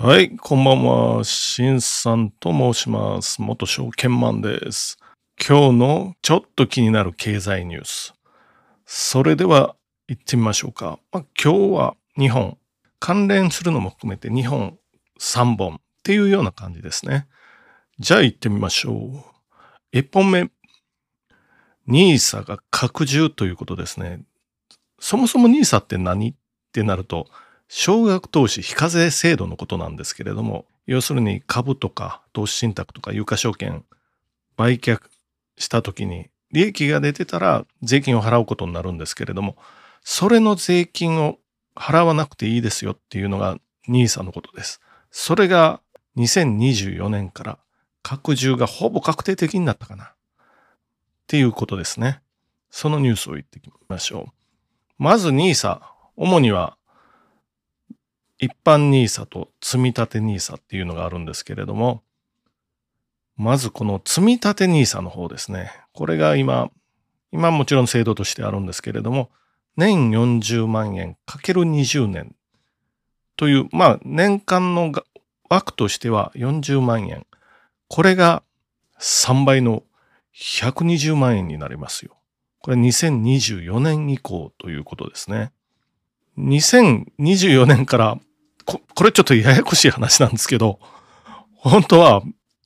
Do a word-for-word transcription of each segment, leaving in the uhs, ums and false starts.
はい、こんばんは。新さんと申します。元証券マンです。今日のちょっと気になる経済ニュース。それでは行ってみましょうか。まあ、今日はにほん。関連するのも含めてにほん、さんぼんっていうような感じですね。じゃあ行ってみましょう。いっぽんめ。ニーサ が拡充ということですね。そもそも ニーサ って何ってなると、少額投資非課税制度のことなんですけれども、要するに株とか投資信託とか有価証券売却した時に利益が出てたら税金を払うことになるんですけれども、それの税金を払わなくていいですよっていうのが ニーサ のことです。それがにせんにじゅうよねんから拡充がほぼ確定的になったかなっていうことですね。そのニュースを言ってみましょう。まず ニーサ、主には一般 ニーサ と積立 ニーサ っていうのがあるんですけれども、まずこの積立 ニーサ の方ですね。これが今、今もちろん制度としてあるんですけれども、年よんじゅうまんえん かけるにじゅうねんという、まあ年間の枠としてはよんじゅうまんえん。これがさんばいのひゃくにじゅうまんえんになりますよ。これにせんにじゅうよねん以降ということですね。にせんにじゅうよねんからこ、これちょっとややこしい話なんですけど、本当は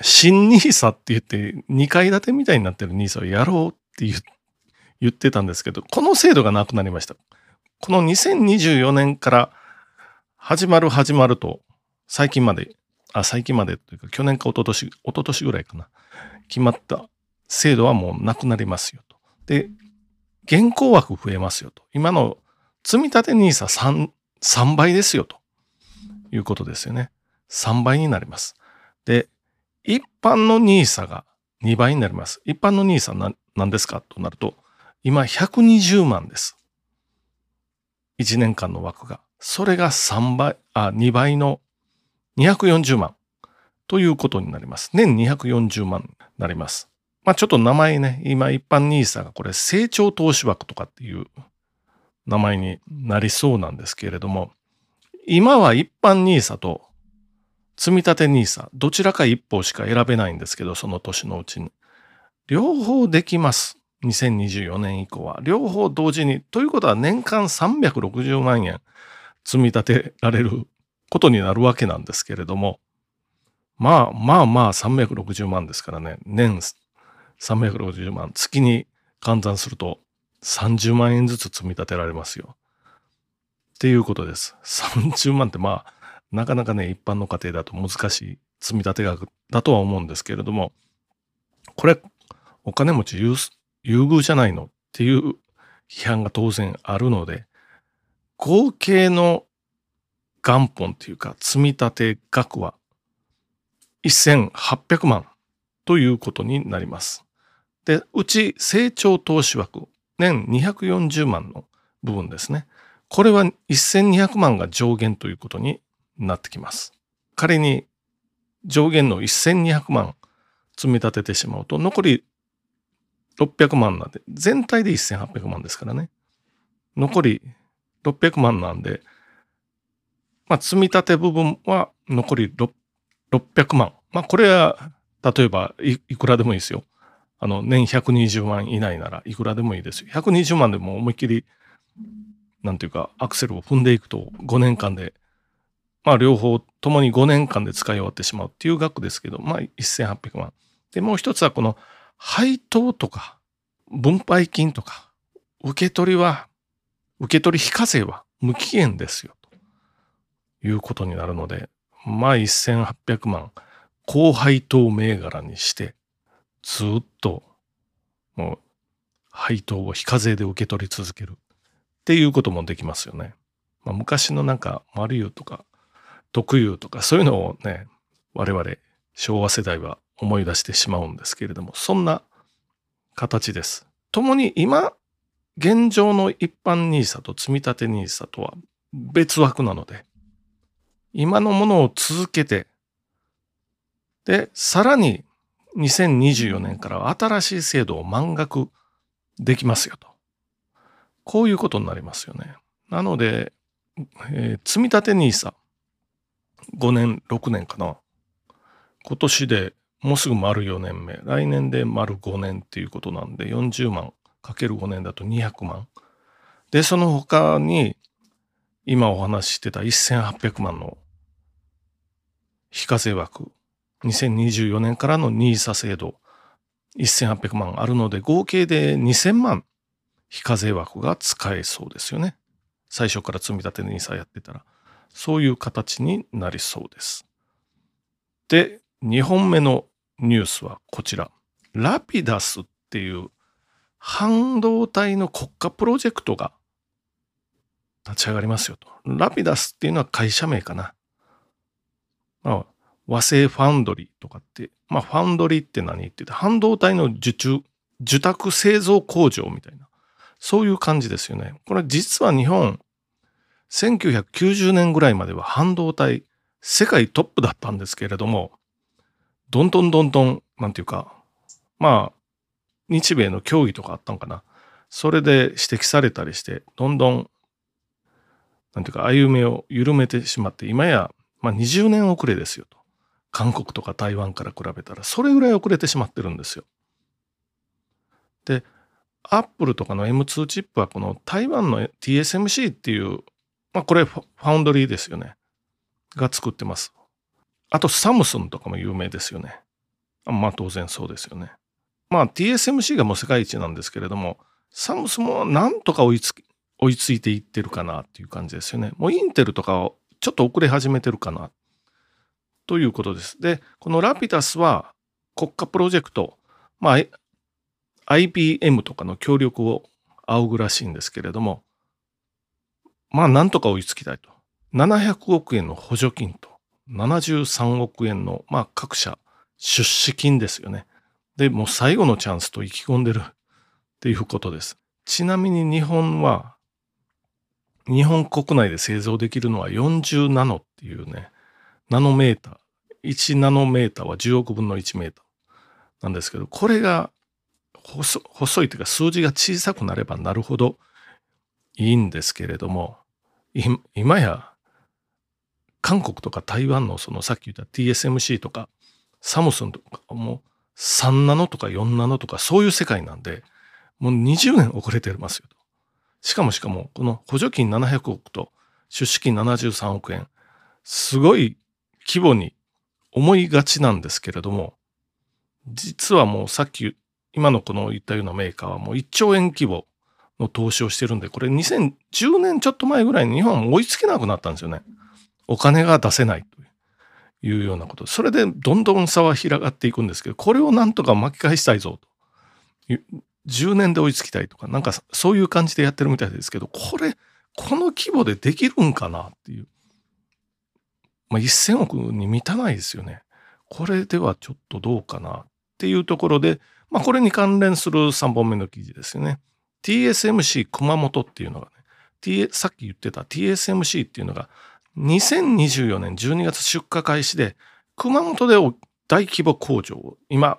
新ニーサって言ってにかい建てみたいになってるニーサをやろうって言って、言ってたんですけど、この制度がなくなりました。このにせんにじゅうよねんから始まる始まると、最近まで、あ、最近までというか、去年か一昨年、一昨年ぐらいかな、決まった制度はもうなくなりますよと。で、現行枠増えますよと。今の積み立て ニーサ さんばいですよということですよね。さんばいになります。で、一般の ニーサ がにばいになります。一般の ニーサ な何ですかとなると、今ひゃくにじゅうまんです。いちねんかんの枠が。それがさんばい、あ、にばいのにひゃくよんじゅうまんということになります。年にひゃくよんじゅうまんになります。まあちょっと名前ね、今一般 ニーサ がこれ成長投資枠とかっていう名前になりそうなんですけれども、今は一般 ニーサ と積立 ニーサ、どちらか一方しか選べないんですけど、その年のうちに。両方できます。にせんにじゅうよねん以降は両方同時にということは年間さんびゃくろくじゅうまんえん積み立てられることになるわけなんですけれども、まあまあまあさんびゃくろくじゅうまんですからね、年さんびゃくろくじゅうまん、月に換算するとさんじゅうまんえんずつ積み立てられますよっていうことです。さんじゅうまんってまあなかなかね、一般の家庭だと難しい積み立て額だとは思うんですけれども、これお金持ち有優遇じゃないのっていう批判が当然あるので、合計の元本っていうか積立額はせんはっぴゃくまんということになります。で、うち成長投資枠、年にひゃくよんじゅうまんの部分ですね。これはせんにひゃくまんが上限ということになってきます。仮に上限のせんにひゃくまん積み立ててしまうと、残りろっぴゃくまんなんで、全体でせんはっぴゃくまんですからね。残りろっぴゃくまんなんで、まあ、積み立て部分は残りろっぴゃくまん。まあ、これは、例えばい、いくらでもいいですよ。あの、年ひゃくにじゅうまん以内ならいくらでもいいですよ。ひゃくにじゅうまんでも思いっきり、なんていうか、アクセルを踏んでいくとごねんかんで、まあ、両方ともにごねんかんで使い終わってしまうっていう額ですけど、まあ、せんはっぴゃくまん。で、もう一つはこの、配当とか分配金とか受け取りは、受け取り非課税は無期限ですよということになるので、まあせんはっぴゃくまん高配当銘柄にしてずっともう配当を非課税で受け取り続けるっていうこともできますよね。まあ、昔のなんかマルユとか特有とかそういうのをね、我々昭和世代は思い出してしまうんですけれども、そんな形です。ともに今、現状の一般 ニーサ と積立 ニーサ とは別枠なので、今のものを続けて、で、さらににせんにじゅうよねんから新しい制度を満額できますよと。こういうことになりますよね。なので、えー、積立 ニーサ、ごねん、ろくねんかな。今年でもうすぐ丸よねんめ、来年で丸ごねんっていうことなんで、よんじゅうまんかけるごねんだとにひゃくまん。で、その他に、今お話ししてたせんはっぴゃくまんの非課税枠、にせんにじゅうよねんからの ニーサ 制度、せんはっぴゃくまんあるので、合計でにせんまん非課税枠が使えそうですよね。最初から積み立て ニーサ やってたら。そういう形になりそうです。で、にほんめのニュースはこちら。ラピダスっていう半導体の国家プロジェクトが立ち上がりますよと。ラピダスっていうのは会社名かな。まあ、和製ファンドリーとかって、まあファンドリーって何言ってて、半導体の受注、受託製造工場みたいな、そういう感じですよね。これ実は日本、せんきゅうひゃくきゅうじゅうねんぐらいまでは半導体、世界トップだったんですけれども、どんどんどんどん、なんていうか、まあ、日米の協議とかあったのかな。それで指摘されたりして、どんどん、なんていうか、歩みを緩めてしまって、今や、まあにじゅうねん遅れですよと。韓国とか台湾から比べたら、それぐらい遅れてしまってるんですよ。で、アップルとかの エムツー チップは、この台湾の ティーエスエムシー っていう、まあこれファウンドリーですよね。が作ってます。あとサムスンとかも有名ですよね。まあ当然そうですよね。まあ ティーエスエムシー がもう世界一なんですけれども、サムスンもなんとか追いつき、追いついていってるかなっていう感じですよね。もうインテルとかをちょっと遅れ始めてるかなということです。で、このラピダスは国家プロジェクト、まあ アイビーエム とかの協力を仰ぐらしいんですけれども、まあなんとか追いつきたいと。ななひゃくおくえんの補助金とななじゅうさんおくえんの、まあ、各社出資金ですよね。で、もう最後のチャンスと意気込んでるっていうことです。ちなみに日本は、日本国内で製造できるのはよんじゅうナノっていうね、ナノメーター、いちナノメーターはじゅうおくぶんのいちメーターなんですけど、これが 細, 細いというか数字が小さくなればなるほどいいんですけれども、今や韓国とか台湾のそのさっき言った ティーエスエムシー とかサムスンとかもさんナノとかよんナノとかそういう世界なんで、もうにじゅうねん遅れてますよと。しかもしかもこの補助金ななひゃくおくと出資金ななじゅうさんおくえん、すごい規模に思いがちなんですけれども、実はもうさっき今のこの言ったようなメーカーはもういっちょうえん規模の投資をしてるんで、これにせんじゅうねんちょっと前ぐらいに日本追いつけなくなったんですよね。お金が出せないというようなこと。それでどんどん差は広がっていくんですけど、これをなんとか巻き返したいぞと。じゅうねんで追いつきたいとか、なんかそういう感じでやってるみたいですけど、これ、この規模でできるんかなっていう。まあ、せんおくに満たないですよね。これではちょっとどうかなっていうところで、まあ、これに関連するさんぼんめの記事ですよね。ティーエスエムシー 熊本っていうのがね、T、さっき言ってた ティーエスエムシー っていうのがにせんにじゅうよねんじゅうにがつ出荷開始で熊本で大規模工場を今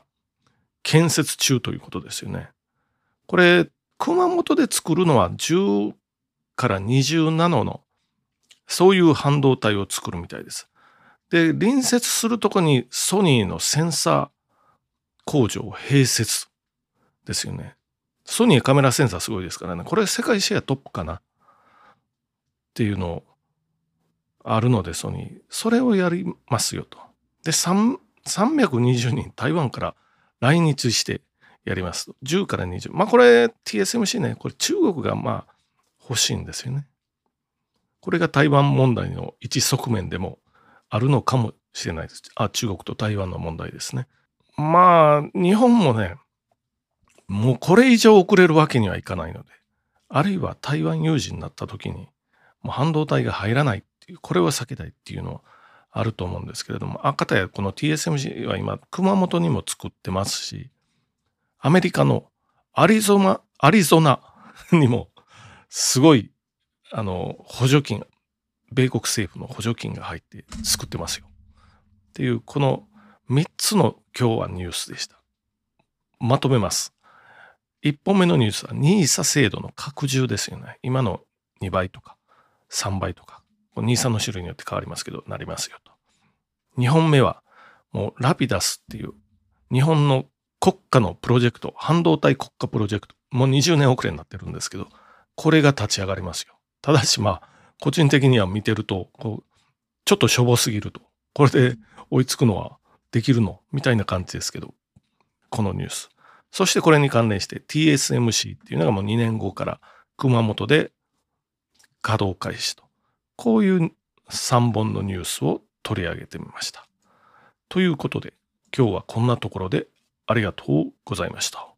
建設中ということですよね。これ熊本で作るのはじゅうからにじゅうナノのそういう半導体を作るみたいです。で、隣接するとこにソニーのセンサー工場を併設ですよね。ソニーカメラセンサーすごいですからね。これ世界シェアトップかなっていうのあるので、ソニー。それをやりますよと。で、さんびゃくにじゅうにん台湾から来日してやりますと。じゅうからにじゅう。まあこれ ティーエスエムシー ね、これ中国がまあ欲しいんですよね。これが台湾問題の一側面でもあるのかもしれないです。あ、中国と台湾の問題ですね。まあ日本もね、もうこれ以上遅れるわけにはいかないので、あるいは台湾有事になった時に、もう半導体が入らないっていう、これは避けたいっていうのはあると思うんですけれども、あ、かたやこの ティーエスエムシー は今、熊本にも作ってますし、アメリカのアリゾナ、アリゾナにも、すごい、あの、補助金、米国政府の補助金が入って作ってますよ。っていう、このみっつの今日はニュースでした。まとめます。いっぽんめのニュースは ニーサ 制度の拡充ですよね。今のにばいとかさんばいとか、ニーサ の種類によって変わりますけど、なりますよと。にほんめはもうラピダスっていう日本の国家のプロジェクト、半導体国家プロジェクト、もうにじゅうねん遅れになってるんですけど、これが立ち上がりますよ。ただしまあ個人的には見てるとこうちょっとしょぼすぎると、これで追いつくのはできるのみたいな感じですけど、このニュース。そしてこれに関連して ティーエスエムシー っていうのがもうにねんごから熊本で稼働開始と。こういうさんぼんのニュースを取り上げてみました。ということで今日はこんなところでありがとうございました。